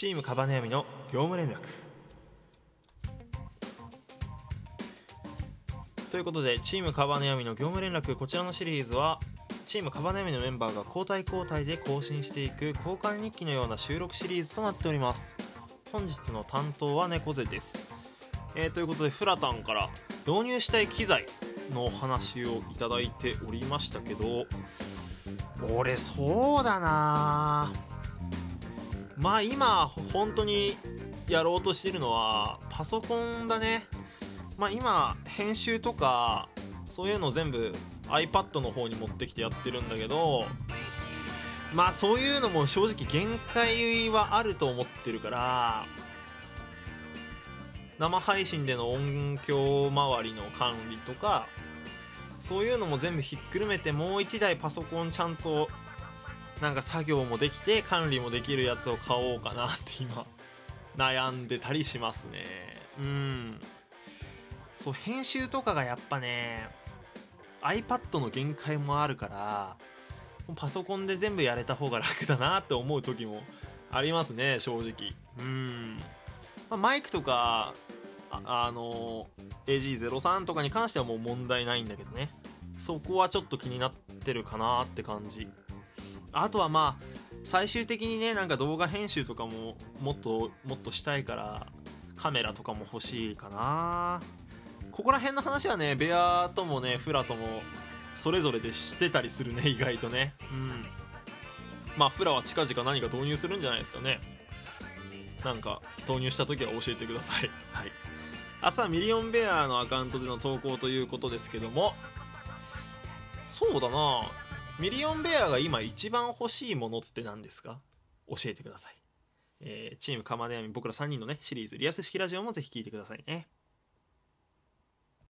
チームカバネヤミの業務連絡ということで、チームカバネヤミの業務連絡、こちらのシリーズはチームカバネヤミのメンバーが交代交代で更新していく交換日記のような収録シリーズとなっております。本日の担当は猫背です。ということで、フラタンから導入したい機材のお話をいただいておりましたけど、俺そうだな、まあ今本当にやろうとしてるのはパソコンだね。まあ今編集とかそういうのを全部 iPad の方に持ってきてやってるんだけど、まあそういうのも正直限界はあると思ってるから、生配信での音響周りの管理とかそういうのも全部ひっくるめて、もう1台パソコンちゃんとなんか作業もできて管理もできるやつを買おうかなって今悩んでたりしますね。そう、編集とかがやっぱね iPad の限界もあるから、パソコンで全部やれた方が楽だなって思う時もありますね、正直。マイクとかAG03 とかに関してはもう問題ないんだけどね、そこはちょっと気になってるかなって感じ。あとはまあ最終的にね、なんか動画編集とかももっとしたいから、カメラとかも欲しいかな。ここら辺の話はね、ベアともねフラともそれぞれでしてたりするね、意外とね。まあフラは近々何か導入するんじゃないですかね。なんか導入した時は教えてください。はい、朝ミリオンベアのアカウントでの投稿ということですけども、そうだな、ミリオンベアが今一番欲しいものって何ですか？教えてください。チームカバネヤミ、僕ら3人のねシリーズリアス式ラジオもぜひ聞いてくださいね。